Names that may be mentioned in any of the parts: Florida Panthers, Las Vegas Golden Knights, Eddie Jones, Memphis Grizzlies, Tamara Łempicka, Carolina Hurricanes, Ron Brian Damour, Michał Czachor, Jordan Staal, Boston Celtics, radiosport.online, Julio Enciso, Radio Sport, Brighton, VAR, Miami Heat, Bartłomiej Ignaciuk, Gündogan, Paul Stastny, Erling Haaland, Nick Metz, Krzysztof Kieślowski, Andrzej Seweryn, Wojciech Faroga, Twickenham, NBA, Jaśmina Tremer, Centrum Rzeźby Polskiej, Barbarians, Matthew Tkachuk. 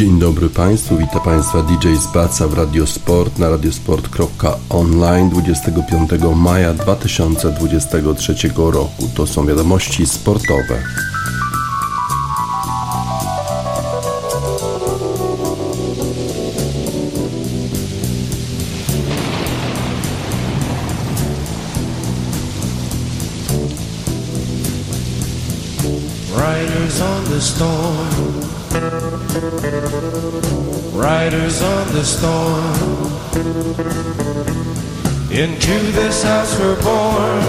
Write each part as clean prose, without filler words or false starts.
Dzień dobry Państwu, witam Państwa DJ Zbaca w Radio Sport na radiosport.online 25 maja 2023 roku. To są wiadomości sportowe. Riders on the storm. Riders on the storm. Into this house we're born.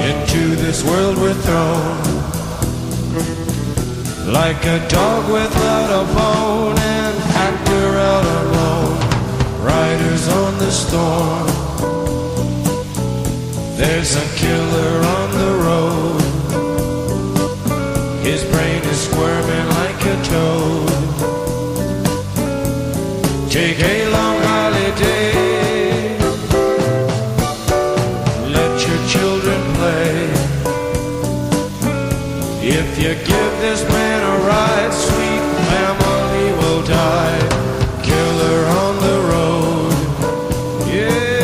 Into this world we're thrown. Like a dog without a bone, an actor out alone. Riders on the storm. There's a killer on the road. His brain is squirming like a toad. Take a long holiday. Let your children play. If you give this man a ride, sweet family will die. Killer on the road. Yeah.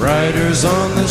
Riders on the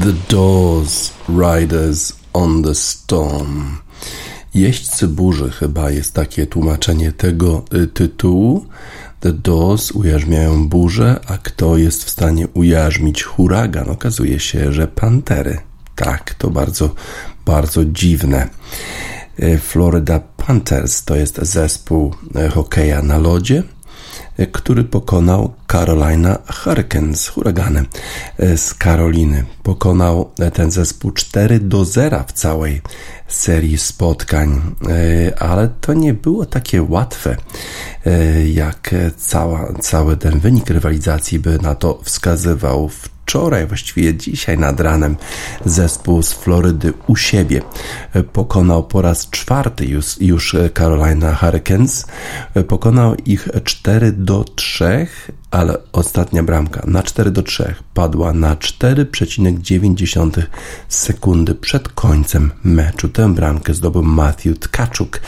The Doors, Riders on the Storm. Jeźdźcy burzy chyba jest takie tłumaczenie tego tytułu. The Doors ujarzmiają burzę, a kto jest w stanie ujarzmić huragan? Okazuje się, że Pantery. Tak, to bardzo, bardzo dziwne. Florida Panthers to jest zespół hokeja na lodzie, który pokonał Carolina Hurricanes, huragany z Karoliny. Pokonał ten zespół 4-0 w całej serii spotkań, ale to nie było takie łatwe, jak cały ten wynik rywalizacji by na to wskazywał. Wczoraj, właściwie dzisiaj nad ranem, zespół z Florydy u siebie pokonał po raz czwarty już Carolina Hurricanes. Pokonał ich 4-3, ale ostatnia bramka na 4-3 padła na 4,9 sekundy przed końcem meczu. Tę bramkę zdobył Matthew Tkachuk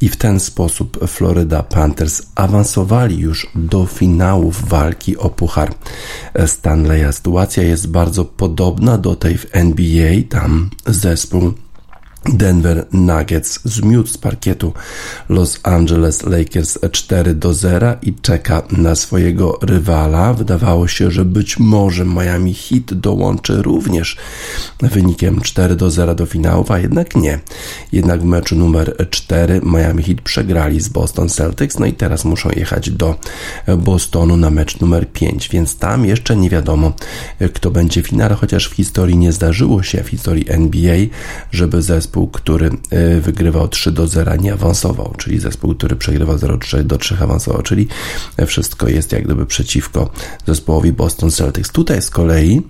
i w ten sposób Florida Panthers awansowali już do finałów walki o puchar Stanleya. Sytuacja jest bardzo podobna do tej w NBA, tam zespół Denver Nuggets zmiótł z parkietu Los Angeles Lakers 4-0 i czeka na swojego rywala. Wydawało się, że być może Miami Heat dołączy również wynikiem 4-0 do finałów, a jednak nie. Jednak w meczu numer 4 Miami Heat przegrali z Boston Celtics, no i teraz muszą jechać do Bostonu na mecz numer 5, więc tam jeszcze nie wiadomo, kto będzie w finale, chociaż w historii nie zdarzyło się, w historii NBA, żeby zespół, który wygrywał 3-0, nie awansował, czyli zespół, który przegrywał 0-3 awansował, czyli wszystko jest jak gdyby przeciwko zespołowi Boston Celtics. Tutaj z kolei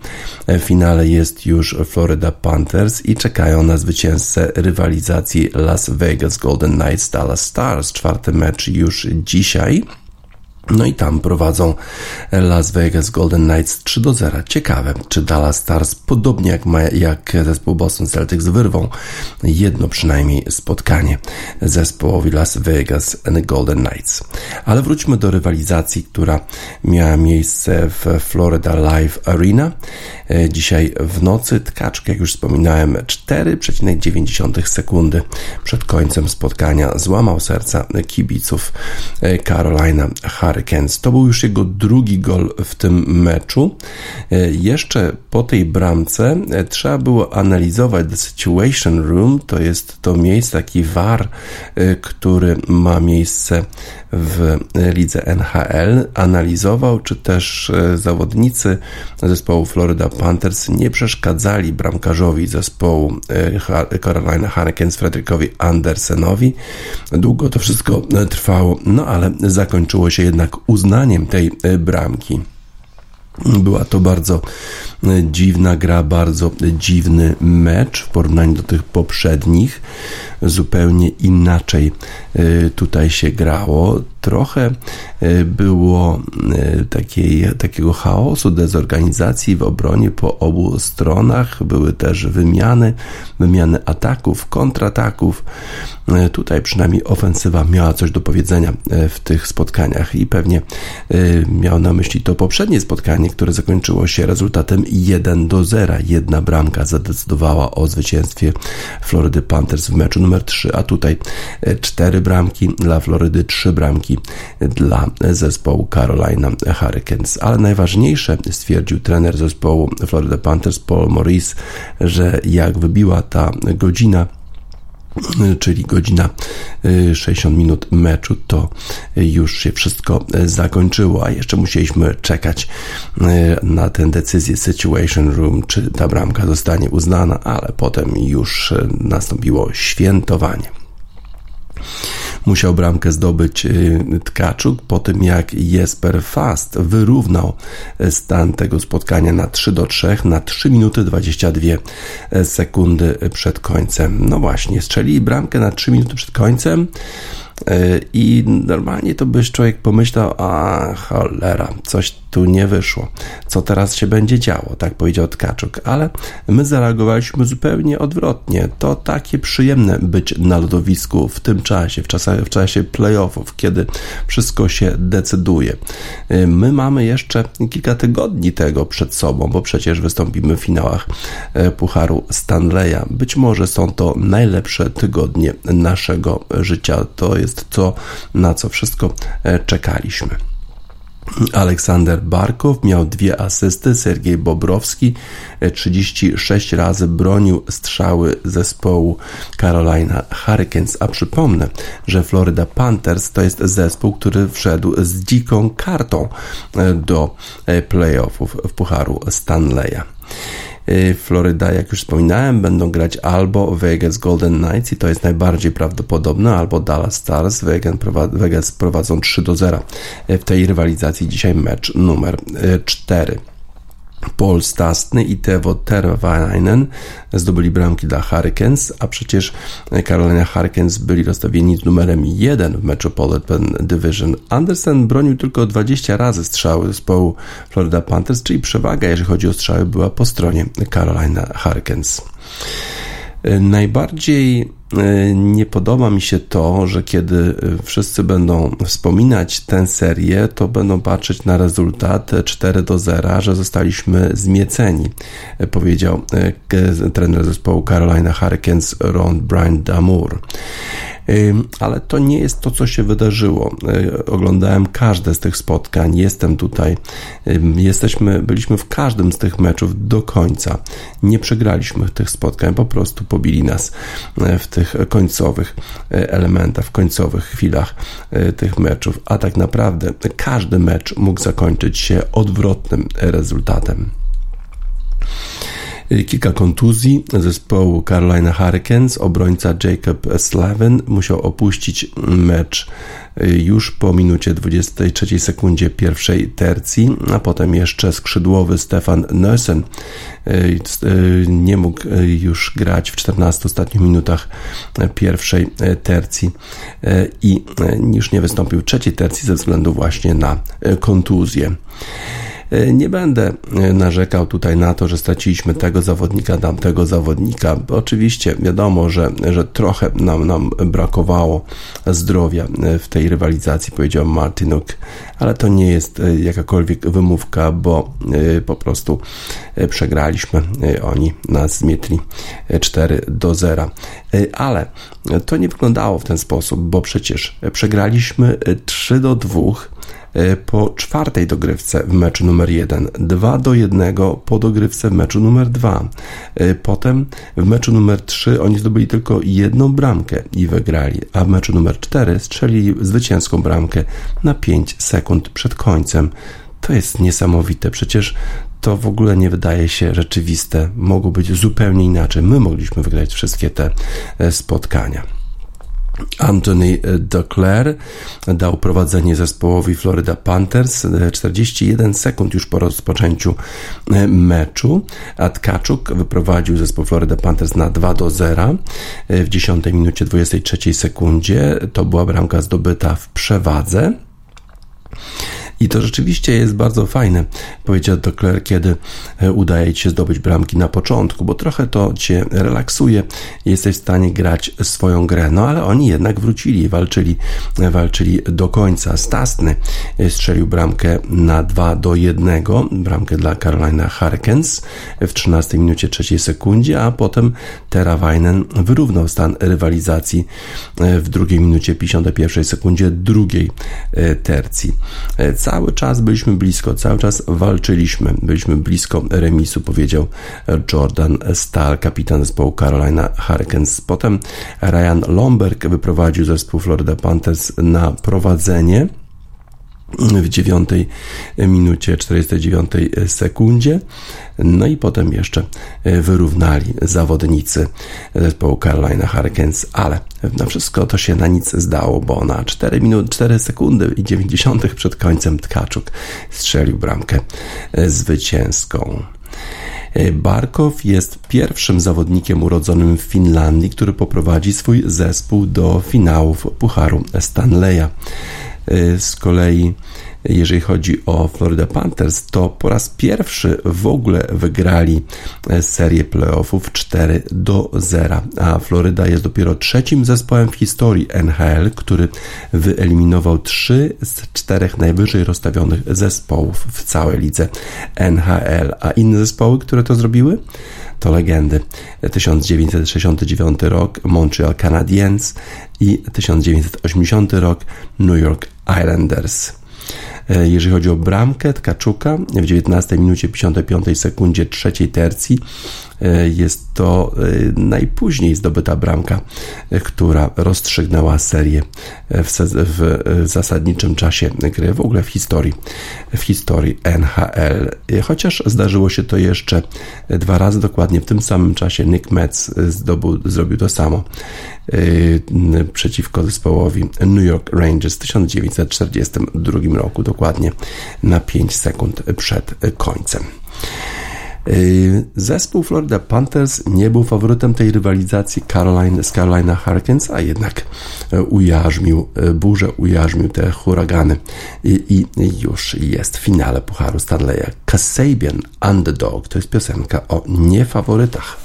w finale jest już Florida Panthers i czekają na zwycięzcę rywalizacji Las Vegas Golden Knights Dallas Stars. Czwarty mecz już dzisiaj. No i tam prowadzą Las Vegas Golden Knights 3-0. Ciekawe, czy Dallas Stars, podobnie jak zespół Boston Celtics, wyrwą jedno przynajmniej spotkanie zespołowi Las Vegas Golden Knights. Ale wróćmy do rywalizacji, która miała miejsce w Florida Live Arena. Dzisiaj w nocy Tkaczuk, jak już wspominałem, 4,9 sekundy przed końcem spotkania złamał serca kibiców Carolina Hurricanes. To był już jego drugi gol w tym meczu. Jeszcze po tej bramce trzeba było analizować the situation room, to jest to miejsce, taki VAR, który ma miejsce w lidze NHL. Analizował, czy też zawodnicy zespołu Florida Panthers nie przeszkadzali bramkarzowi zespołu Carolina Hurricanes Fredrikowi Anderssonowi. Długo to wszystko trwało, no ale zakończyło się jednak uznaniem tej bramki. Była to bardzo dziwna gra, bardzo dziwny mecz w porównaniu do tych poprzednich. zupełnie inaczej tutaj się grało. Trochę było takiego chaosu, dezorganizacji w obronie po obu stronach. Były też wymiany ataków, kontrataków. Tutaj przynajmniej ofensywa miała coś do powiedzenia w tych spotkaniach i pewnie miał na myśli to poprzednie spotkanie, które zakończyło się rezultatem 1-0. Jedna bramka zadecydowała o zwycięstwie Florida Panthers w meczu numer 3, a tutaj 4 bramki dla Florydy, 3 bramki dla zespołu Carolina Hurricanes. Ale najważniejsze, stwierdził trener zespołu Florida Panthers Paul Maurice, że jak wybiła ta godzina, czyli godzina 60 minut meczu, to już się wszystko zakończyło, a jeszcze musieliśmy czekać na tę decyzję Situation Room, czy ta bramka zostanie uznana, ale potem już nastąpiło świętowanie. Musiał bramkę zdobyć Tkachuk po tym, jak Jesper Fast wyrównał stan tego spotkania na 3-3 na 3 minuty 22 sekundy przed końcem. No właśnie, strzeli bramkę na 3 minuty przed końcem i normalnie to byś człowiek pomyślał, a cholera, coś tu nie wyszło, co teraz się będzie działo, tak powiedział Tkachuk, ale my zareagowaliśmy zupełnie odwrotnie. To takie przyjemne być na lodowisku w tym czasie, w czasie playoffów, kiedy wszystko się decyduje. My mamy jeszcze kilka tygodni tego przed sobą, bo przecież wystąpimy w finałach Pucharu Stanleya. Być może są to najlepsze tygodnie naszego życia. To jest to, na co wszystko czekaliśmy. Aleksander Barkov miał 2 asysty, Sergiej Bobrovsky 36 razy bronił strzały zespołu Carolina Hurricanes, a przypomnę, że Florida Panthers to jest zespół, który wszedł z dziką kartą do playoffów w Pucharu Stanleya. Floryda, jak już wspominałem, będą grać albo Vegas Golden Knights i to jest najbardziej prawdopodobne, albo Dallas Stars. Vegas prowadzą 3-0 w tej rywalizacji. Dzisiaj mecz numer 4. Paul Stastny i Teuvo Teräväinen zdobyli bramki dla Hurricanes, a przecież Carolina Hurricanes byli rozstawieni z numerem 1 w Metropolitan Division. Andersson bronił tylko 20 razy strzały zespołu Florida Panthers, czyli przewaga, jeżeli chodzi o strzały, była po stronie Carolina Hurricanes. Najbardziej nie podoba mi się to, że kiedy wszyscy będą wspominać tę serię, to będą patrzeć na rezultat 4-0, że zostaliśmy zmieceni, powiedział trener zespołu Carolina Hurricanes Ron Brian Damour. Ale to nie jest to, co się wydarzyło. Oglądałem każde z tych spotkań, jestem tutaj, byliśmy w każdym z tych meczów do końca. Nie przegraliśmy tych spotkań, po prostu pobili nas w tych końcowych elementach, w końcowych chwilach tych meczów, a tak naprawdę każdy mecz mógł zakończyć się odwrotnym rezultatem. Kilka kontuzji zespołu Carolina Hurricanes. Obrońca Jacob Slavin musiał opuścić mecz już po minucie 23 sekundzie pierwszej tercji, a potem jeszcze skrzydłowy Stefan Nösen nie mógł już grać w 14 ostatnich minutach pierwszej tercji i już nie wystąpił w trzeciej tercji ze względu właśnie na kontuzję. Nie będę narzekał tutaj na to, że straciliśmy tego zawodnika, tamtego zawodnika. Oczywiście wiadomo, że trochę nam brakowało zdrowia w tej rywalizacji, powiedział Martinuk, ale to nie jest jakakolwiek wymówka, bo po prostu przegraliśmy. Oni nas zmietli 4-0. Ale to nie wyglądało w ten sposób, bo przecież przegraliśmy 3-2. Po czwartej dogrywce w meczu numer 1, 2-1 po dogrywce w meczu numer 2. Potem w meczu numer 3 oni zdobyli tylko 1 bramkę i wygrali, a w meczu numer 4 strzelili zwycięską bramkę na 5 sekund przed końcem. To jest niesamowite, przecież to w ogóle nie wydaje się rzeczywiste. Mogło być zupełnie inaczej. My mogliśmy wygrać wszystkie te spotkania. Anthony Duclair dał prowadzenie zespołowi Florida Panthers 41 sekund już po rozpoczęciu meczu, a Tkachuk wyprowadził zespół Florida Panthers na 2-0 w 10 minucie 23 sekundzie. To była bramka zdobyta w przewadze. I to rzeczywiście jest bardzo fajne, powiedział Duclair, kiedy udaje ci się zdobyć bramki na początku, bo trochę to cię relaksuje, jesteś w stanie grać swoją grę. No ale oni jednak wrócili, walczyli do końca. Stastny strzelił bramkę na 2-1, bramkę dla Carolina Hurricanes w 13 minucie 3 sekundzie, a potem Teräväinen wyrównał stan rywalizacji w 2 minucie 51 sekundzie drugiej tercji. Cały czas byliśmy blisko, cały czas walczyliśmy, byliśmy blisko remisu, powiedział Jordan Staal, kapitan zespołu Carolina Hurricanes. Potem Ryan Lomberg wyprowadził zespół Florida Panthers na prowadzenie w 9 minucie 49 sekundzie, no i potem jeszcze wyrównali zawodnicy zespołu Carolina Hurricanes, ale na wszystko to się na nic zdało, bo na 4 sekundy i 90 przed końcem Tkachuk strzelił bramkę zwycięską. Barkow jest pierwszym zawodnikiem urodzonym w Finlandii, który poprowadzi swój zespół do finałów Pucharu Stanleya. Z kolei jeżeli chodzi o Florida Panthers, to po raz pierwszy w ogóle wygrali serię playoffów 4-0, a Floryda jest dopiero trzecim zespołem w historii NHL, który wyeliminował 3 z 4 najwyżej rozstawionych zespołów w całej lidze NHL, a inne zespoły, które to zrobiły? To legendy. 1969 rok Montreal Canadiens i 1980 rok New York Islanders. Jeżeli chodzi o bramkę Tkachuka w 19 minucie 55 sekundzie trzeciej tercji, jest to najpóźniej zdobyta bramka, która rozstrzygnęła serię w zasadniczym czasie gry, w ogóle w historii NHL. Chociaż zdarzyło się to jeszcze dwa razy dokładnie w tym samym czasie. Nick Metz zrobił to samo przeciwko zespołowi New York Rangers w 1942 roku, dokładnie na 5 sekund przed końcem. Zespół Florida Panthers nie był faworytem tej rywalizacji z Carolina Hurricanes, a jednak ujarzmił burzę, ujarzmił te huragany i już jest w finale Pucharu Stanleya. Kasabian Underdog to jest piosenka o niefaworytach.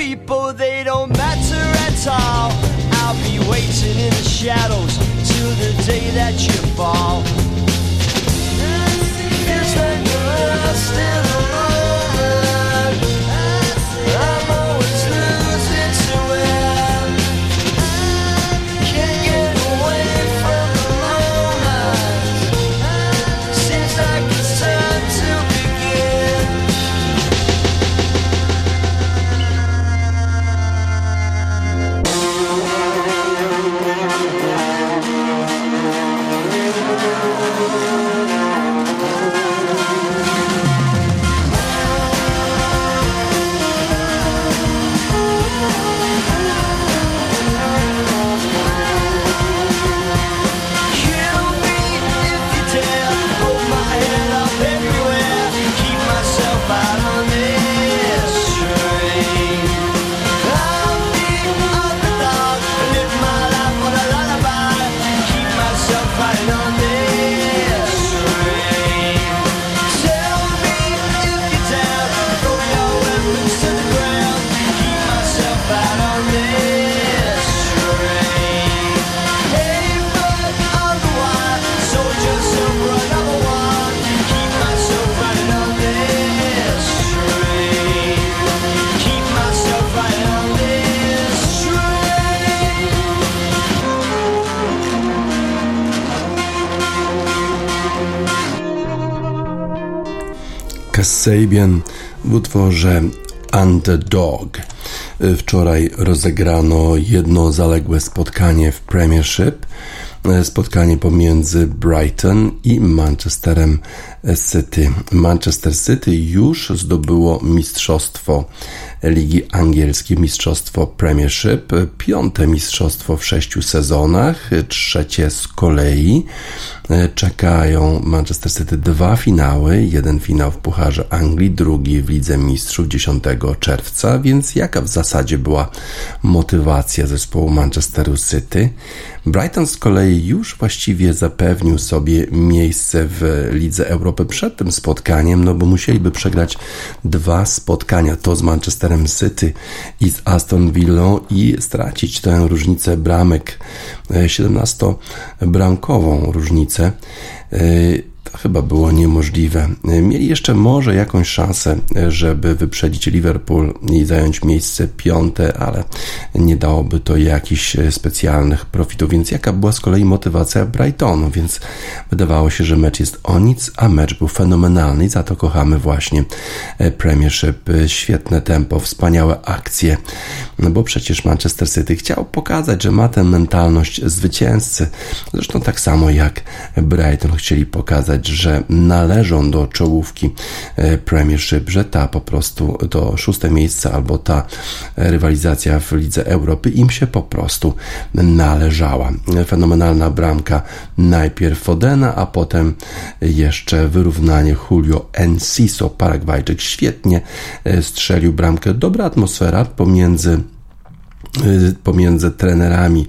people, they don't matter at all. I'll be waiting in the shadows till the day that you fall. Is the girl still alone? I'm always losing to her. Can't get away from the loners. Seems like it's time to begin. Kasabian w utworze Underdog. Wczoraj rozegrano jedno zaległe spotkanie w Premiership. Spotkanie pomiędzy Brighton i Manchesterem City. Manchester City już zdobyło mistrzostwo Ligi Angielskiej, mistrzostwo Premiership, 5. mistrzostwo w 6 sezonach, 3. z kolei. Czekają Manchester City 2 finały, jeden finał w Pucharze Anglii, drugi w Lidze Mistrzów 10 czerwca, więc jaka w zasadzie była motywacja zespołu Manchesteru City? Brighton z kolei już właściwie zapewnił sobie miejsce w Lidze Europy przed tym spotkaniem, no bo musieliby przegrać 2 spotkania, to z Manchesterem City i z Aston Villą, i stracić tę różnicę bramek, 17-bramkową różnicę. To chyba było niemożliwe. Mieli jeszcze może jakąś szansę, żeby wyprzedzić Liverpool i zająć miejsce 5, ale nie dałoby to jakichś specjalnych profitów. Więc jaka była z kolei motywacja Brightonu? Więc wydawało się, że mecz jest o nic, a mecz był fenomenalny i za to kochamy właśnie Premiership. Świetne tempo, wspaniałe akcje, no bo przecież Manchester City chciał pokazać, że ma tę mentalność zwycięzcy. Zresztą tak samo jak Brighton chcieli pokazać, że należą do czołówki Premiership, że ta po prostu to 6. miejsce albo ta rywalizacja w Lidze Europy im się po prostu należała. Fenomenalna bramka najpierw Fodena, a potem jeszcze wyrównanie Julio Enciso. Paragwajczyk świetnie strzelił bramkę. Dobra atmosfera pomiędzy trenerami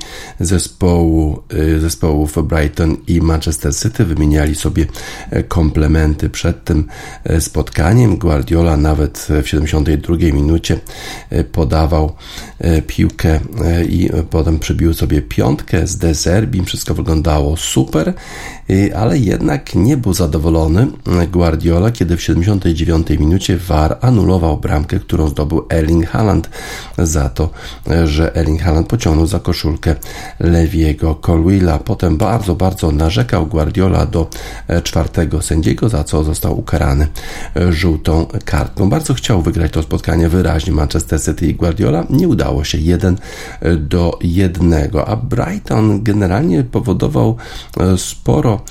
zespołów Brighton i Manchester City. Wymieniali sobie komplementy przed tym spotkaniem. Guardiola nawet w 72 minucie podawał piłkę i potem przybił sobie 5 z De Serbim. Wszystko wyglądało super, ale jednak nie był zadowolony Guardiola, kiedy w 79 minucie VAR anulował bramkę, którą zdobył Erling Haaland za to, że Erling Haaland pociągnął za koszulkę Lewiego Colwilla. Potem bardzo, bardzo narzekał Guardiola do 4. sędziego, za co został ukarany żółtą kartką. Bardzo chciał wygrać to spotkanie wyraźnie Manchester City i Guardiola. Nie udało się, 1-1, a Brighton generalnie powodował sporo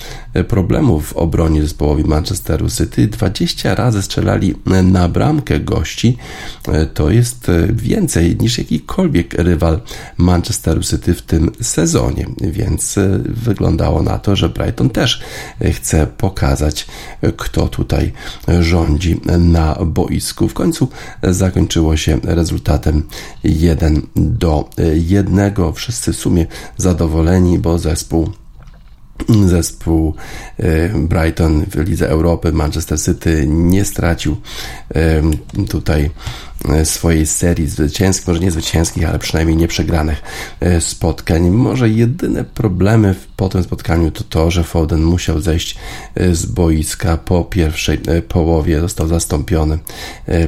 problemów w obronie zespołowi Manchesteru City. 20 razy strzelali na bramkę gości. To jest więcej niż jakikolwiek rywal Manchesteru City w tym sezonie, więc wyglądało na to, że Brighton też chce pokazać, kto tutaj rządzi na boisku. W końcu zakończyło się rezultatem 1-1. Wszyscy w sumie zadowoleni, bo zespół Brighton w Lidze Europy, Manchester City nie stracił tutaj swojej serii zwycięskich, może nie zwycięskich, ale przynajmniej nieprzegranych spotkań. Może jedyne problemy po tym spotkaniu to to, że Foden musiał zejść z boiska po pierwszej połowie. Został zastąpiony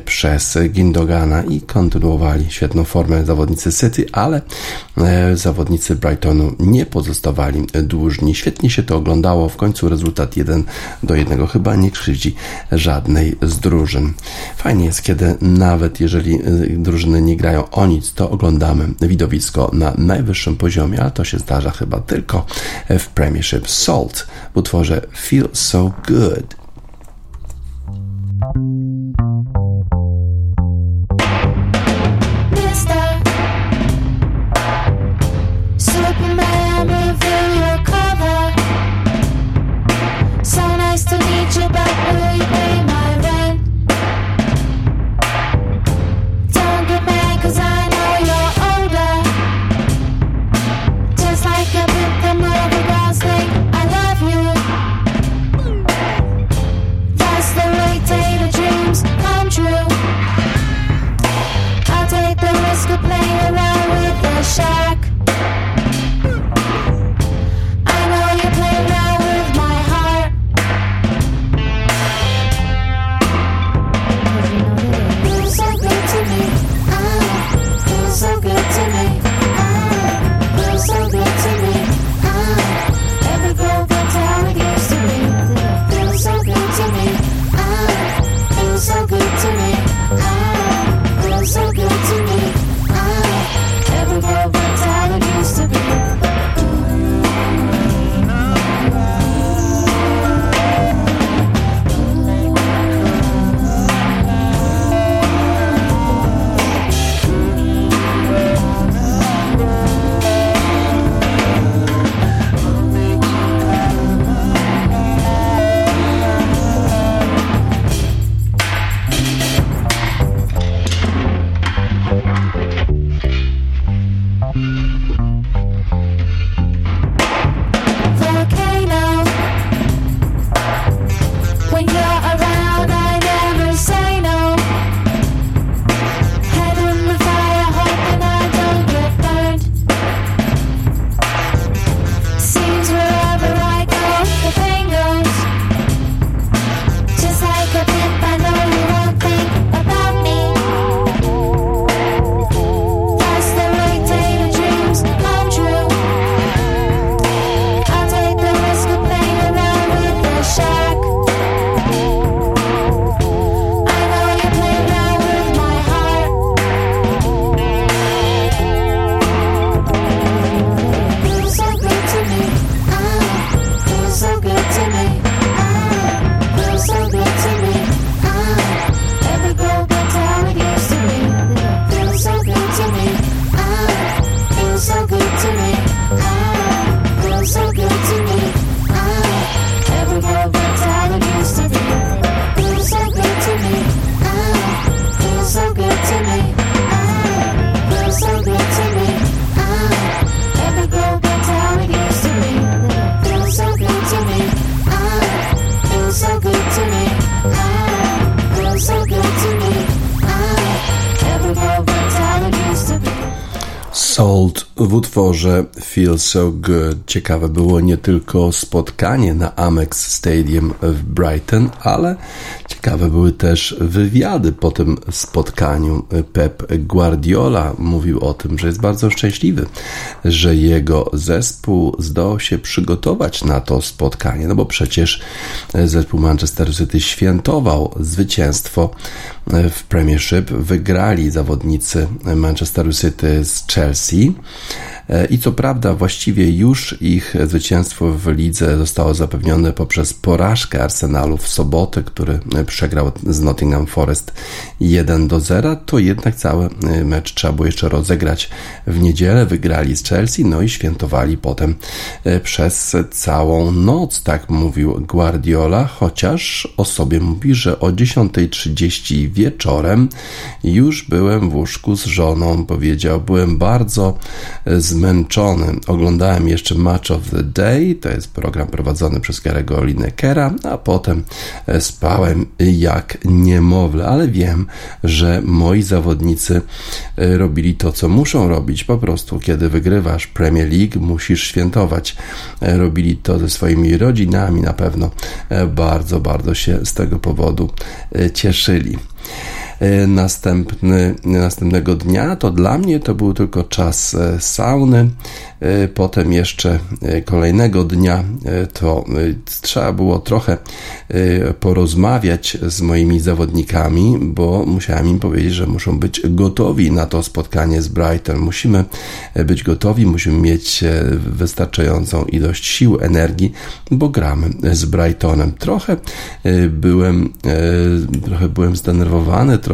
przez Gündogana i kontynuowali świetną formę zawodnicy City, ale zawodnicy Brightonu nie pozostawali dłużni. Świetnie się to oglądało. W końcu rezultat 1-1 chyba nie krzywdzi żadnej z drużyn. Fajnie jest, kiedy nawet jeżeli drużyny nie grają o nic, to oglądamy widowisko na najwyższym poziomie, a to się zdarza chyba tylko w Premiership. Salt w utworze Feel So Good. W utworze Feel So Good. Ciekawe było nie tylko spotkanie na Amex Stadium w Brighton, ale ciekawe były też wywiady po tym spotkaniu. Pep Guardiola mówił o tym, że jest bardzo szczęśliwy, że jego zespół zdołał się przygotować na to spotkanie, no bo przecież zespół Manchester City świętował zwycięstwo w Premiership. Wygrali zawodnicy Manchester City z Chelsea i co prawda właściwie już ich zwycięstwo w lidze zostało zapewnione poprzez porażkę Arsenalu w sobotę, który przegrał z Nottingham Forest 1-0, to jednak cały mecz trzeba było jeszcze rozegrać w niedzielę. Wygrali z Chelsea, no i świętowali potem przez całą noc, tak mówił Guardiola, chociaż o sobie mówi, że o 10:30 wieczorem już byłem w łóżku z żoną, powiedział, byłem bardzo zmęczony. Oglądałem jeszcze Match of the Day, to jest program prowadzony przez Gary'ego Linekera, a potem spałem jak niemowlę, ale wiem, że moi zawodnicy robili to, co muszą robić. Po prostu, kiedy wygrywasz Premier League, musisz świętować. Robili to ze swoimi rodzinami, na pewno bardzo, bardzo się z tego powodu cieszyli. Następnego dnia to dla mnie to był tylko czas sauny, potem jeszcze kolejnego dnia to trzeba było trochę porozmawiać z moimi zawodnikami, bo musiałem im powiedzieć, że muszą być gotowi na to spotkanie z Brighton. Musimy być gotowi, musimy mieć wystarczającą ilość sił, energii, bo gramy z Brightonem. Trochę byłem zdenerwowany, trochę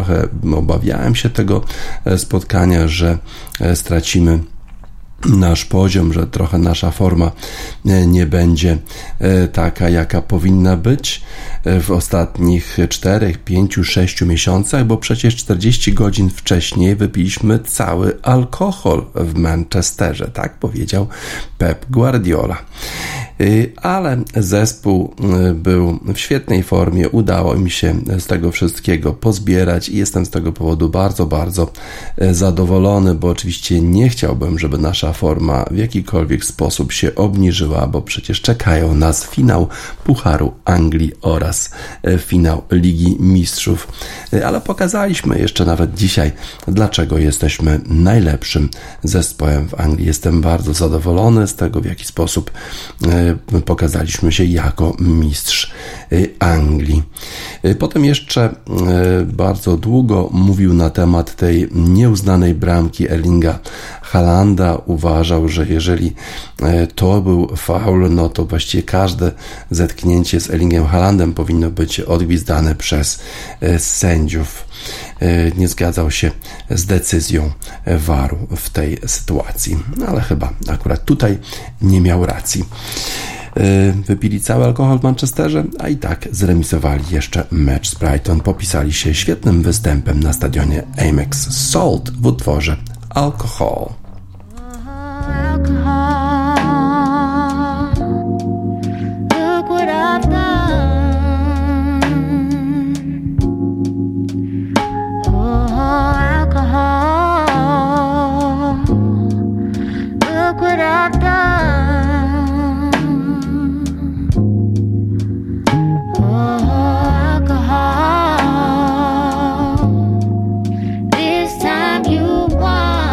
obawiałem się tego spotkania, że stracimy nasz poziom, że trochę nasza forma nie będzie taka, jaka powinna być w ostatnich 4, 5, 6 miesiącach, bo przecież 40 godzin wcześniej wypiliśmy cały alkohol w Manchesterze, tak powiedział Pep Guardiola. Ale zespół był w świetnej formie, udało im się z tego wszystkiego pozbierać i jestem z tego powodu bardzo, bardzo zadowolony, bo oczywiście nie chciałbym, żeby nasza forma w jakikolwiek sposób się obniżyła, bo przecież czekają nas finał Pucharu Anglii oraz finał Ligi Mistrzów, ale pokazaliśmy jeszcze nawet dzisiaj, dlaczego jesteśmy najlepszym zespołem w Anglii. Jestem bardzo zadowolony z tego, w jaki sposób pokazaliśmy się jako mistrz Anglii. Potem jeszcze bardzo długo mówił na temat tej nieuznanej bramki Erlinga Haalanda. Uważał, że jeżeli to był faul, no to właściwie każde zetknięcie z Erlingiem Haalandem powinno być odgwizdane przez sędziów. Nie zgadzał się z decyzją VAR-u w tej sytuacji, ale chyba akurat tutaj nie miał racji. Wypili cały alkohol w Manchesterze, a i tak zremisowali jeszcze mecz z Brighton. Popisali się świetnym występem na stadionie Amex Salt w utworze Alkohol. This time you won.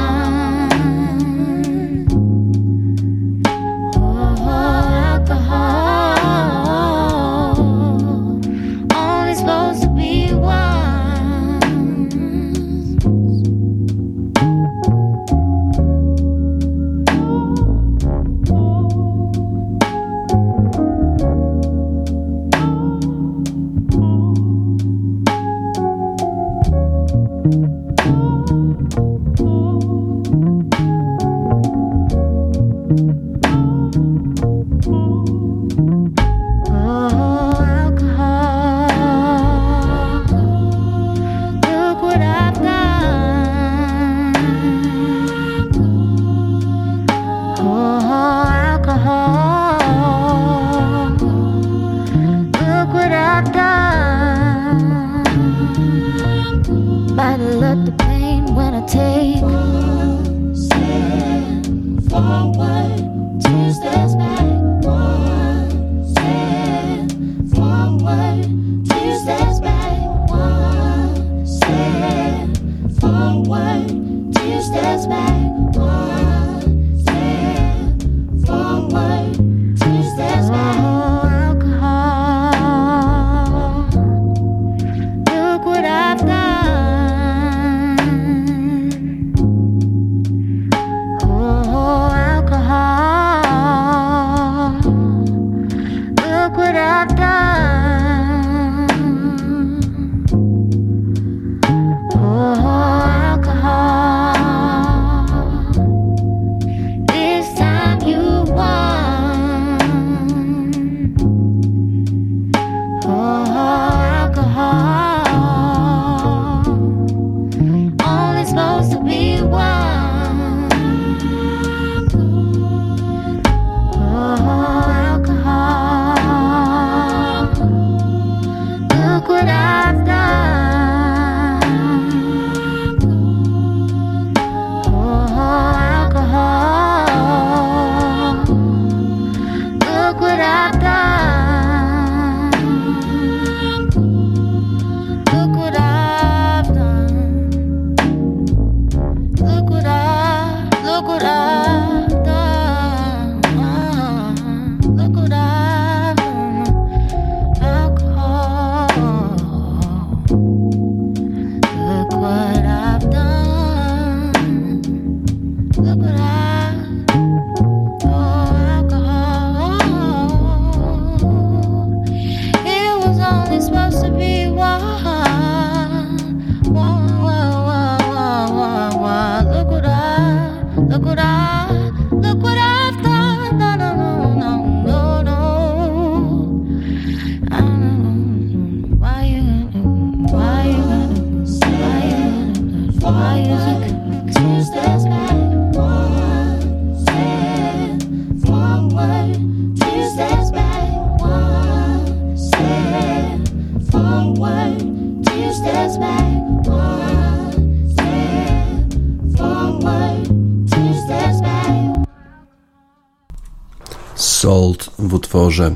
Salt w utworze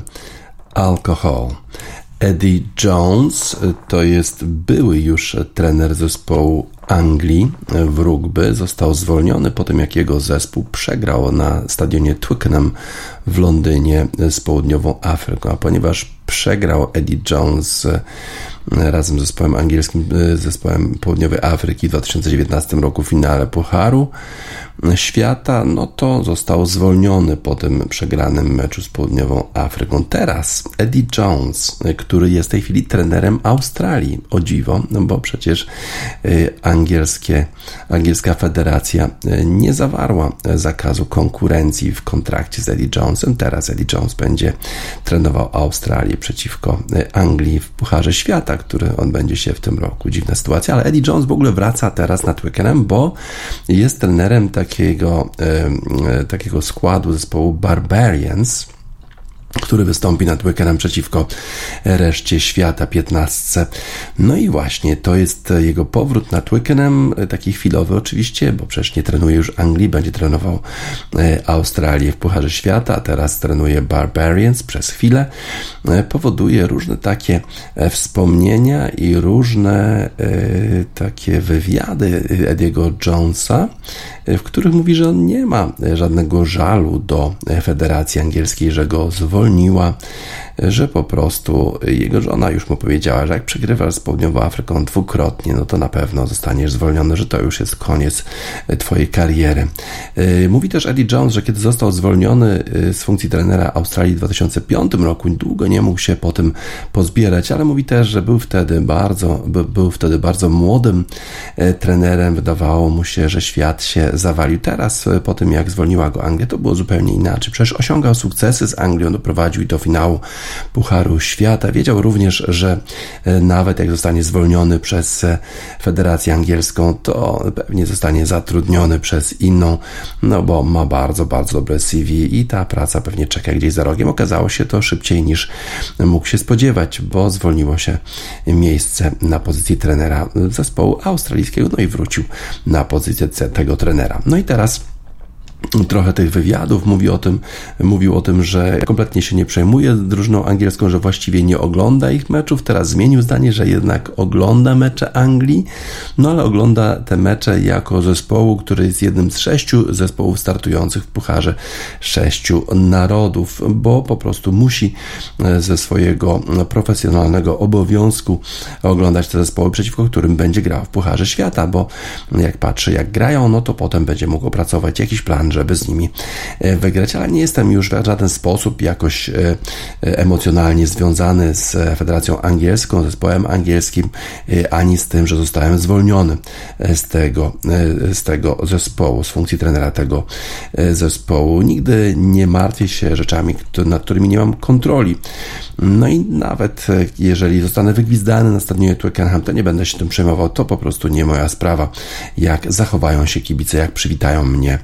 Alcohol. Eddie Jones to jest były już trener zespołu Anglii w rugby. Został zwolniony po tym, jak jego zespół przegrał na stadionie Twickenham w Londynie z południową Afryką. A ponieważ przegrał Eddie Jones razem z zespołem angielskim, zespołem południowej Afryki w 2019 roku w finale Pucharu Świata, no to został zwolniony po tym przegranym meczu z południową Afryką. Teraz Eddie Jones, który jest w tej chwili trenerem Australii, o dziwo, no bo przecież angielska federacja nie zawarła zakazu konkurencji w kontrakcie z Eddie Jonesem. Teraz Eddie Jones będzie trenował Australię przeciwko Anglii w Pucharze Świata, który odbędzie się w tym roku. Dziwna sytuacja, ale Eddie Jones w ogóle wraca teraz na Twickenham, bo jest trenerem takiego składu zespołu Barbarians, który wystąpi nad Twickenham przeciwko reszcie świata, 15. No i właśnie, to jest jego powrót na Twickenham, taki chwilowy oczywiście, bo przecież nie trenuje już Anglii, będzie trenował Australię w Pucharze Świata, a teraz trenuje Barbarians przez chwilę. Powoduje różne takie wspomnienia i różne takie wywiady Ediego Jonesa, w których mówi, że on nie ma żadnego żalu do Federacji Angielskiej, że go zwolniła, że po prostu jego żona już mu powiedziała, że jak przegrywasz z Południową Afryką dwukrotnie, no to na pewno zostaniesz zwolniony, że to już jest koniec twojej kariery. Mówi też Eddie Jones, że kiedy został zwolniony z funkcji trenera Australii w 2005 roku, długo nie mógł się po tym pozbierać, ale mówi też, że był wtedy bardzo młodym trenerem, wydawało mu się, że świat się zawalił. Teraz po tym, jak zwolniła go Anglia, to było zupełnie inaczej. Przecież osiągał sukcesy z Anglią, doprowadził do finału Pucharu Świata. Wiedział również, że nawet jak zostanie zwolniony przez Federację Angielską, to pewnie zostanie zatrudniony przez inną, no bo ma bardzo, bardzo dobre CV i ta praca pewnie czeka gdzieś za rogiem. Okazało się to szybciej, niż mógł się spodziewać, bo zwolniło się miejsce na pozycji trenera zespołu australijskiego, no i wrócił na pozycję tego trenera. No i teraz trochę tych wywiadów mówił o tym, że kompletnie się nie przejmuje drużyną angielską, że właściwie nie ogląda ich meczów. Teraz zmienił zdanie, że jednak ogląda mecze Anglii, no ale ogląda te mecze jako zespołu, który jest jednym z 6 zespołów startujących w Pucharze 6 Narodów, bo po prostu musi ze swojego profesjonalnego obowiązku oglądać te zespoły, przeciwko którym będzie grał w Pucharze Świata, bo jak patrzy, jak grają, no to potem będzie mógł opracować jakiś plan, żeby z nimi wygrać, ale nie jestem już w żaden sposób jakoś emocjonalnie związany z Federacją Angielską, zespołem angielskim, ani z tym, że zostałem zwolniony z tego zespołu, z funkcji trenera tego zespołu. Nigdy nie martwię się rzeczami, nad którymi nie mam kontroli. No i nawet jeżeli zostanę wygwizdany na stadionie Twickenham, to nie będę się tym przejmował, to po prostu nie moja sprawa, jak zachowają się kibice, jak przywitają mnie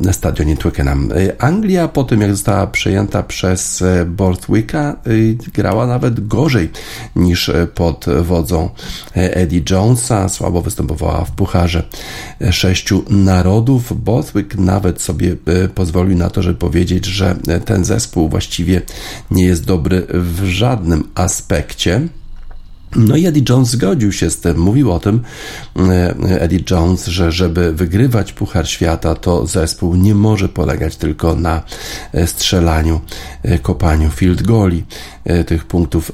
na stadionie Twickenham. Anglia po tym, jak została przejęta przez Borthwicka, grała nawet gorzej niż pod wodzą Eddie Jonesa. Słabo występowała w Pucharze 6 Narodów. Borthwick nawet sobie pozwolił na to, żeby powiedzieć, że ten zespół właściwie nie jest dobry w żadnym aspekcie. No i Eddie Jones zgodził się z tym. Mówił o tym Eddie Jones, że żeby wygrywać Puchar Świata, to zespół nie może polegać tylko na strzelaniu, kopaniu field goli, tych punktów,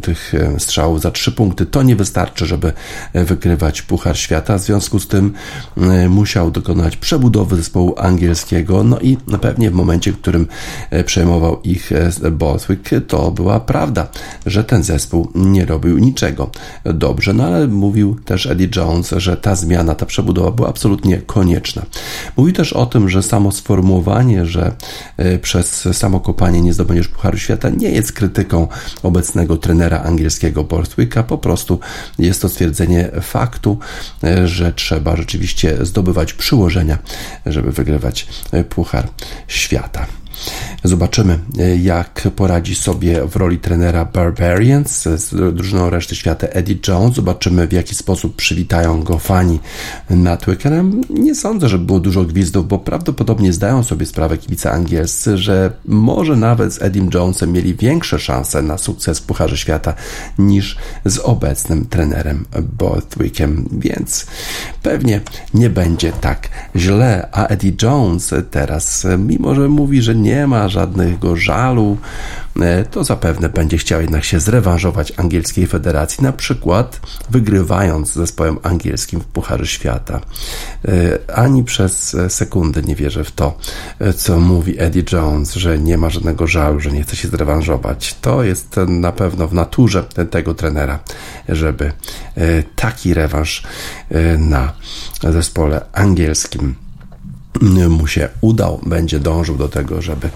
tych strzałów za 3 punkty. To nie wystarczy, żeby wygrywać Puchar Świata. W związku z tym musiał dokonać przebudowy zespołu angielskiego. No i pewnie w momencie, w którym przejmował ich Borthwick, to była prawda, że ten zespół nie robił niczego dobrze, no ale mówił też Eddie Jones, że ta zmiana, ta przebudowa była absolutnie konieczna. Mówił też o tym, że samo sformułowanie, że przez samo kopanie nie zdobędziesz Pucharu Świata, nie jest krytyką obecnego trenera angielskiego Borthwicka, po prostu jest to stwierdzenie faktu, że trzeba rzeczywiście zdobywać przyłożenia, żeby wygrywać Puchar Świata. Zobaczymy, jak poradzi sobie w roli trenera Barbarians z drużyną reszty świata Eddie Jones. Zobaczymy, w jaki sposób przywitają go fani na Twickenham. Nie sądzę, żeby było dużo gwizdów, bo prawdopodobnie zdają sobie sprawę kibice angielscy, że może nawet z Eddie Jonesem mieli większe szanse na sukces w Pucharze Świata niż z obecnym trenerem Borthwickiem, więc pewnie nie będzie tak źle, a Eddie Jones teraz, mimo że mówi, że nie ma żadnego żalu, to zapewne będzie chciał jednak się zrewanżować angielskiej federacji, na przykład wygrywając z zespołem angielskim w Pucharze Świata. Ani przez sekundę nie wierzę w to, co mówi Eddie Jones, że nie ma żadnego żalu, że nie chce się zrewanżować. To jest na pewno w naturze tego trenera, żeby taki rewanż na zespole angielskim mu się udał, będzie dążył do tego, żeby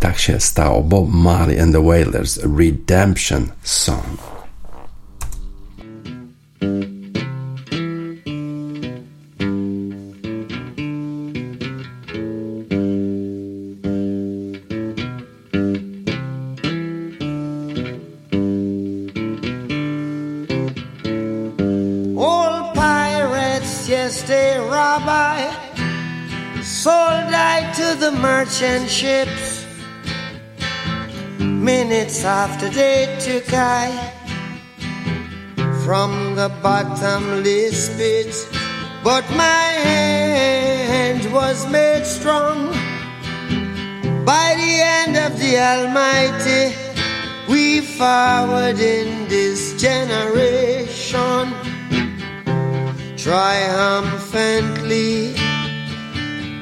tak się stało. Bob Marley and the Wailers, Redemption Song. All pirates, yes, they rob I. Sold I to the merchant ships. Minutes after they took I from the bottomless pit. But my hand was made strong by the hand of the Almighty. We forward in this generation triumphantly.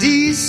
these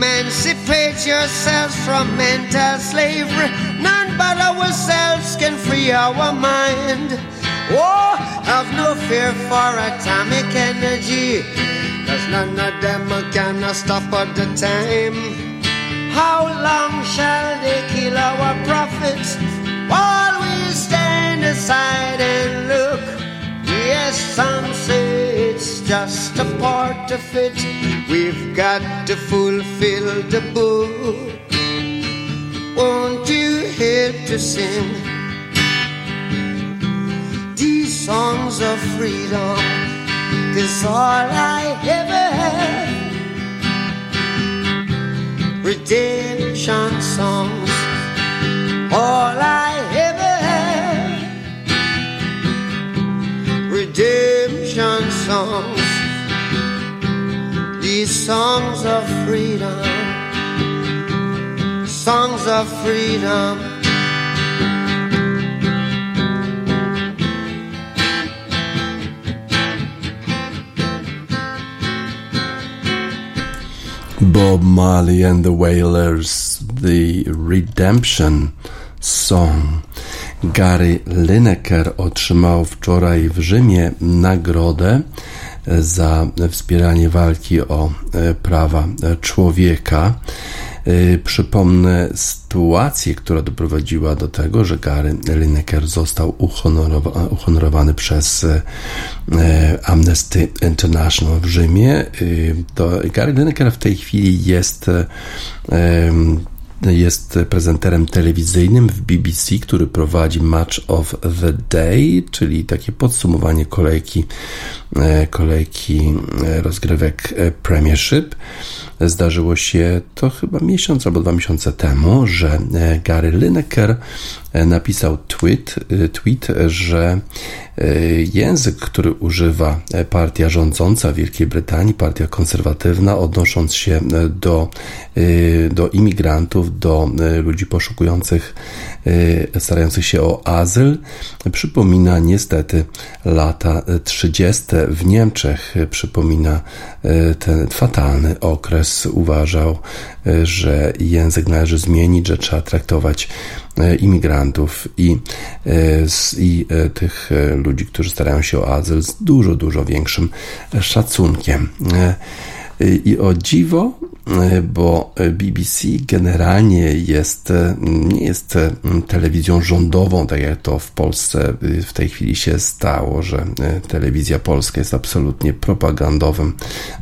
Emancipate yourselves from mental slavery. None but ourselves can free our mind. Oh, have no fear for atomic energy, 'cause none of them can stop at the time. How long shall they kill our prophets while we stand aside and look? Yes, some say it's just a part of it. We've got to fulfill the book. Won't you help to sing these songs of freedom? 'Cause all I ever had, redemption songs. All I ever had, redemption songs. These songs of freedom, Bob Marley and the Wailers, the Redemption Song. Gary Lineker otrzymał wczoraj w Rzymie nagrodę za wspieranie walki o prawa człowieka. Przypomnę sytuację, która doprowadziła do tego, że Gary Lineker został uhonorowany przez Amnesty International w Rzymie. Gary Lineker w tej chwili jest prezenterem telewizyjnym w BBC, który prowadzi Match of the Day, czyli takie podsumowanie kolejki rozgrywek Premiership. Zdarzyło się to chyba miesiąc albo 2 miesiące temu, że Gary Lineker napisał tweet, że język, który używa partia rządząca Wielkiej Brytanii, partia konserwatywna, odnosząc się do imigrantów, do ludzi starających się o azyl, przypomina niestety lata 30. w Niemczech, przypomina ten fatalny okres. Uważał, że język należy zmienić, że trzeba traktować imigrantów i tych ludzi, którzy starają się o azyl, z dużo, dużo większym szacunkiem. I o dziwo, bo BBC generalnie nie jest telewizją rządową, tak jak to w Polsce w tej chwili się stało, że telewizja polska jest absolutnie propagandowym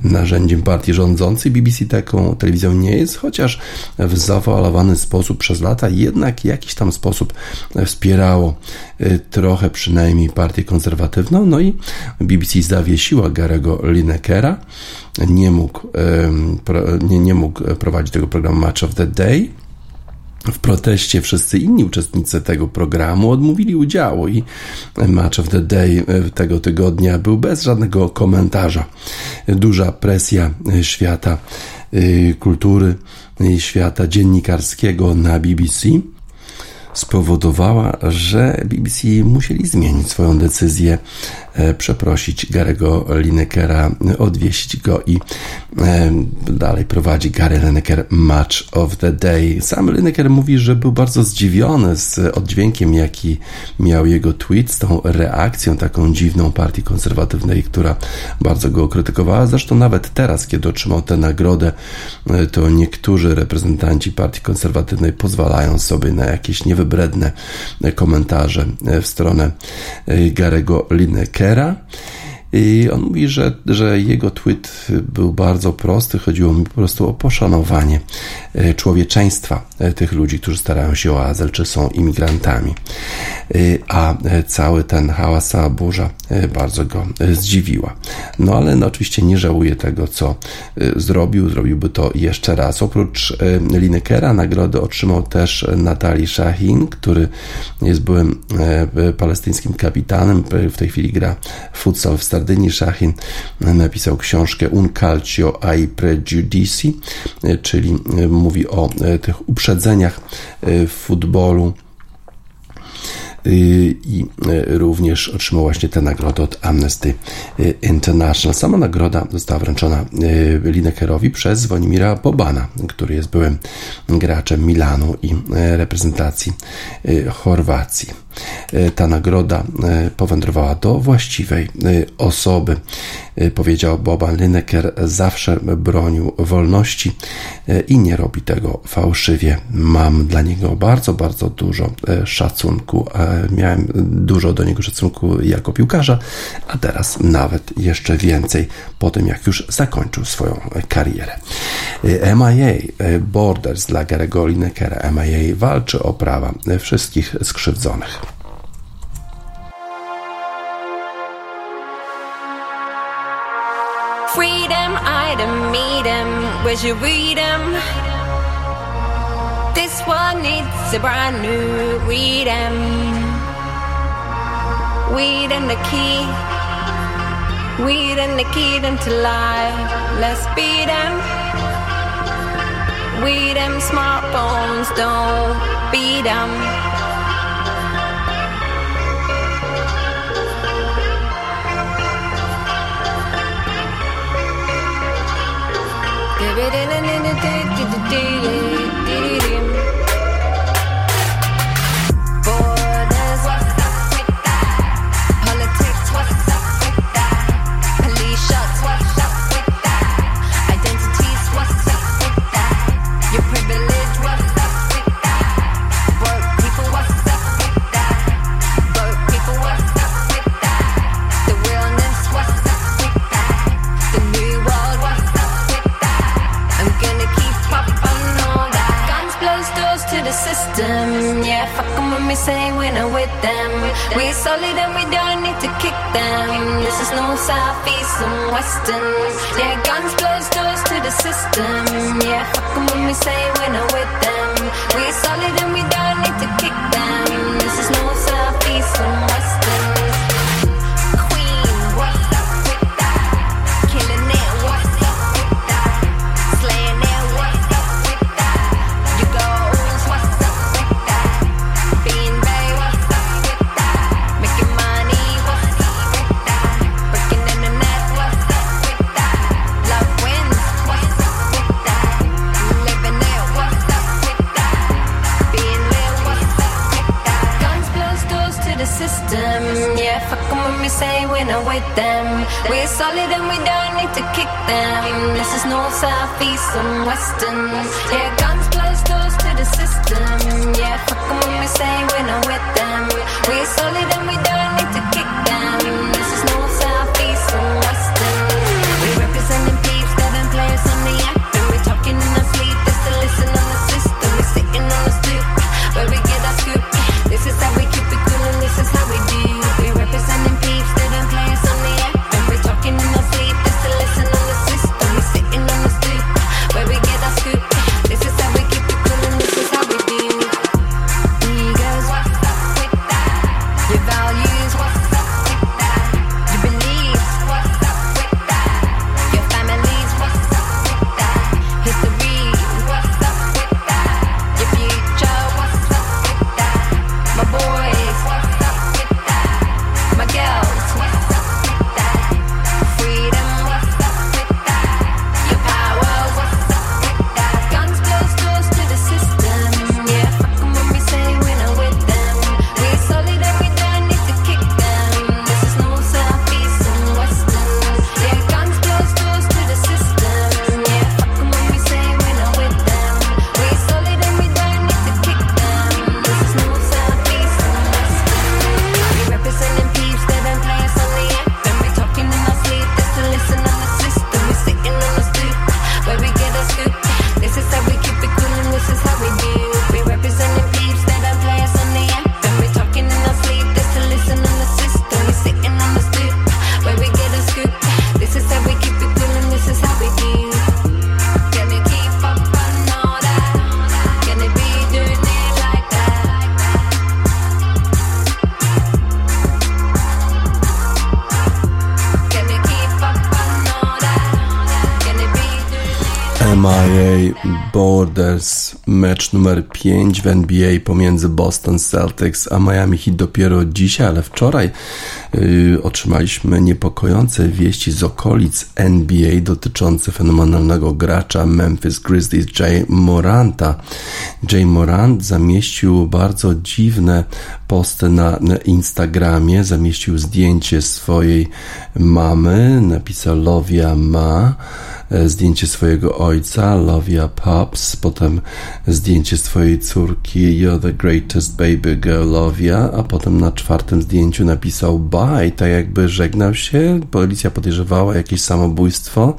narzędziem partii rządzącej. BBC taką telewizją nie jest, chociaż w zawalowany sposób przez lata jednak jakiś tam sposób wspierało trochę przynajmniej partię konserwatywną. No i BBC zawiesiła Gary'ego Linekera. Nie mógł prowadzić tego programu Match of the Day. W proteście wszyscy inni uczestnicy tego programu odmówili udziału i Match of the Day tego tygodnia był bez żadnego komentarza. Duża presja świata kultury, świata dziennikarskiego na BBC spowodowała, że BBC musieli zmienić swoją decyzję, przeprosić Gary'ego Linekera, odwiesić go i dalej prowadzi Gary Lineker Match of the Day. Sam Lineker mówi, że był bardzo zdziwiony z oddźwiękiem, jaki miał jego tweet, z tą reakcją taką dziwną partii konserwatywnej, która bardzo go krytykowała. Zresztą nawet teraz, kiedy otrzymał tę nagrodę, to niektórzy reprezentanci partii konserwatywnej pozwalają sobie na jakieś niewybredne komentarze w stronę Gary'ego Linekera. I on mówi, że jego tweet był bardzo prosty, chodziło mi po prostu o poszanowanie człowieczeństwa tych ludzi, którzy starają się o azyl, czy są imigrantami. A cały ten hałas, cała burza bardzo go zdziwiła. No ale no, oczywiście nie żałuje tego, co zrobił, zrobiłby to jeszcze raz. Oprócz Linekera nagrodę otrzymał też Natali Shahin, który jest byłym palestyńskim kapitanem, w tej chwili gra futsal w Sardyni. Shahin napisał książkę Un Calcio ai Pregiudizi, czyli mówi o tych uprzedzeniach w futbolu i również otrzymał właśnie tę nagrodę od Amnesty International. Sama nagroda została wręczona Linekerowi przez Zvonimira Bobana, który jest byłym graczem Milanu i reprezentacji Chorwacji. Ta nagroda powędrowała do właściwej osoby. Powiedział Boban: Lineker zawsze bronił wolności i nie robi tego fałszywie. Mam dla niego bardzo, bardzo dużo szacunku. Miałem dużo do niego szacunku jako piłkarza, a teraz nawet jeszcze więcej po tym, jak już zakończył swoją karierę. MIA Borders dla Gary'ego Linekera. MIA walczy o prawa wszystkich skrzywdzonych. Freedom, I'd meet him, where's your freedom? This one needs a brand new freedom. Weed and the key to life, let's beat them. Weed them smartphones, don't beat them. Borders me say we're not with them. We're solid and we don't need to kick them. This is north, south, east and western. Yeah, guns, closed doors to the system. Yeah, fuck them when we say we're not with them. We're solid and we don't need to kick them. This is north, south, east and western. We're solid and we don't need to kick them. This is north, south, east and western. Yeah, guns, closed doors to the system. Yeah, fuck them when we say we're not with them. We're solid and we don't need to kick them. This is north, south, east and western. We representing peeps, seven players on the app. And we're talking in our sleep, just to listen on the system. We're sitting on the stoop, where we get our scoop. This is how we keep it cool and this is how we do. We representing peeps, seven players on the app. In my sleep, just to listen on the system. We're sitting on the stoop, where we get our scoop. This is how we keep it cool and this is how we do. Egos, what's up with that? Your values, what's up with that? Your beliefs, what's up with that? Your families, what's up with that? History, what's up with that? Your future, what's up with that? My boys, what's up with that? My girls, what's up? Borders, mecz numer 5 w NBA pomiędzy Boston Celtics a Miami Heat dopiero dzisiaj, ale wczoraj otrzymaliśmy niepokojące wieści z okolic NBA dotyczące fenomenalnego gracza Memphis Grizzlies Ja Moranta. Ja Morant zamieścił bardzo dziwne posty na Instagramie, zamieścił zdjęcie swojej mamy, napisał Love ya ma, zdjęcie swojego ojca, Love ya pops, potem zdjęcie swojej córki, You're the greatest baby girl, Love ya, a potem na czwartym zdjęciu napisał bye, tak jakby żegnał się. Policja podejrzewała jakieś samobójstwo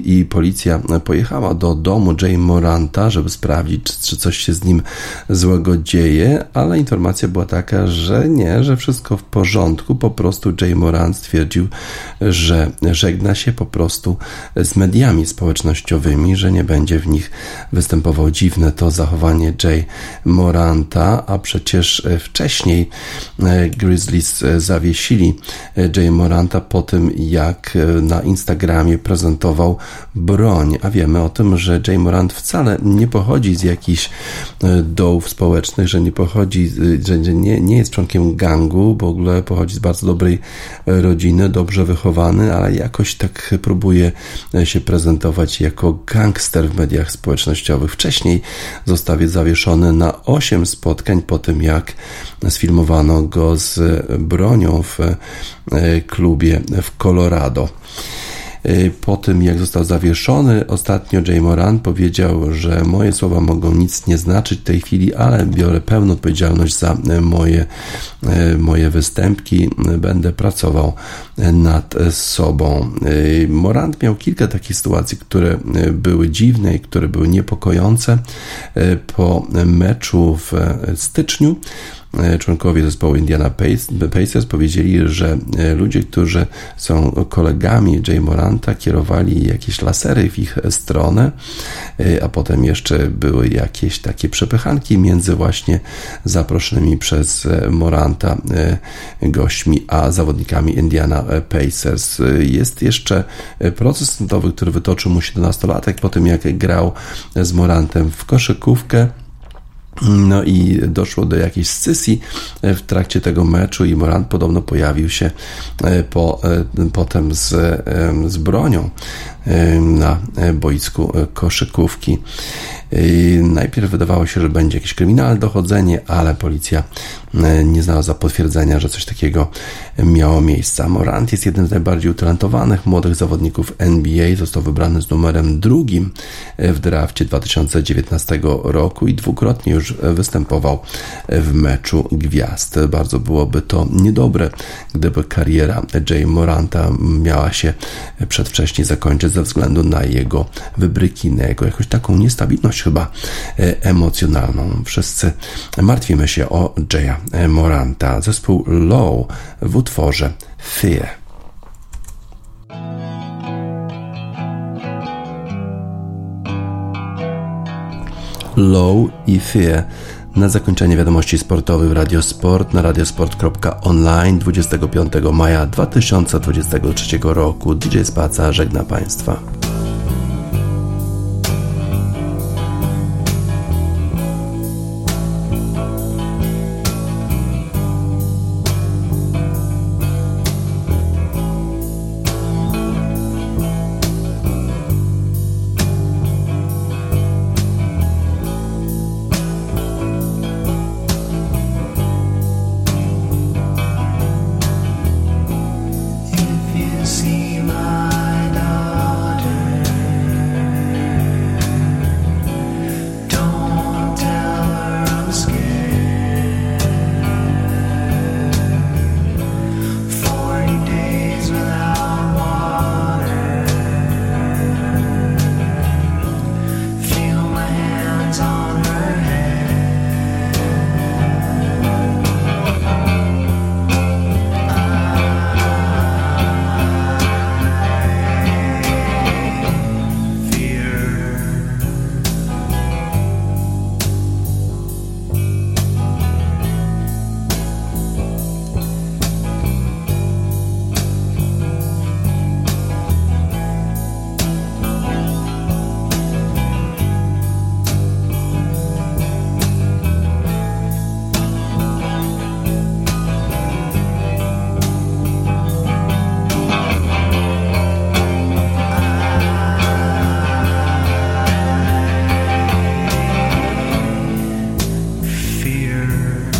i policja pojechała do domu Ja Moranta, żeby sprawdzić, czy coś się z nim złego dzieje, ale informacja była taka, że nie, że wszystko w porządku, po prostu Ja Morant stwierdził, że żegna się po prostu z mediami społecznościowymi, że nie będzie w nich występował. Dziwne to zachowanie Ja Moranta, a przecież wcześniej Grizzlies zawiesili Ja Moranta po tym, jak na Instagramie prezentował broń, a wiemy o tym, że Ja Morant wcale nie pochodzi z jakichś dołów społecznych, że nie pochodzi, że nie jest członkiem gangu, bo w ogóle pochodzi z bardzo dobrej rodziny, dobrze wychowany, ale jakoś tak próbuje się prezentować jako gangster w mediach społecznościowych. Wcześniej został zawieszony na 8 spotkań po tym, jak sfilmowano go z bronią w klubie w Colorado. po tym, jak został zawieszony. Ostatnio Ja Morant powiedział, że moje słowa mogą nic nie znaczyć w tej chwili, ale biorę pełną odpowiedzialność za moje występki. Będę pracował nad sobą. Morant miał kilka takich sytuacji, które były dziwne i które były niepokojące. Po meczu w styczniu członkowie zespołu Indiana Pacers powiedzieli, że ludzie, którzy są kolegami Ja Moranta, kierowali jakieś lasery w ich stronę, a potem jeszcze były jakieś takie przepychanki między właśnie zaproszonymi przez Moranta gośćmi, a zawodnikami Indiana Pacers. Jest jeszcze proces sądowy, który wytoczył mu 17-latek po tym, jak grał z Morantem w koszykówkę. No i doszło do jakiejś scysji w trakcie tego meczu i Morant podobno pojawił się potem z bronią na boisku koszykówki. Najpierw wydawało się, że będzie jakieś kryminalne dochodzenie, ale policja nie znalazła potwierdzenia, że coś takiego miało miejsce. Morant jest jednym z najbardziej utalentowanych młodych zawodników NBA. Został wybrany z numerem 2 w drafcie 2019 roku i dwukrotnie już występował w meczu gwiazd. Bardzo byłoby to niedobre, gdyby kariera Ja Moranta miała się przedwcześnie zakończyć ze względu na jego wybryki, na jego jakąś taką niestabilność chyba emocjonalną. Wszyscy martwimy się o Ja Moranta. Zespół Low w utworze Fear. Low i Fear. Na zakończenie wiadomości sportowych w Radio Sport na radiosport.online 25 maja 2023 roku. DJ Spaca żegna Państwa. Here.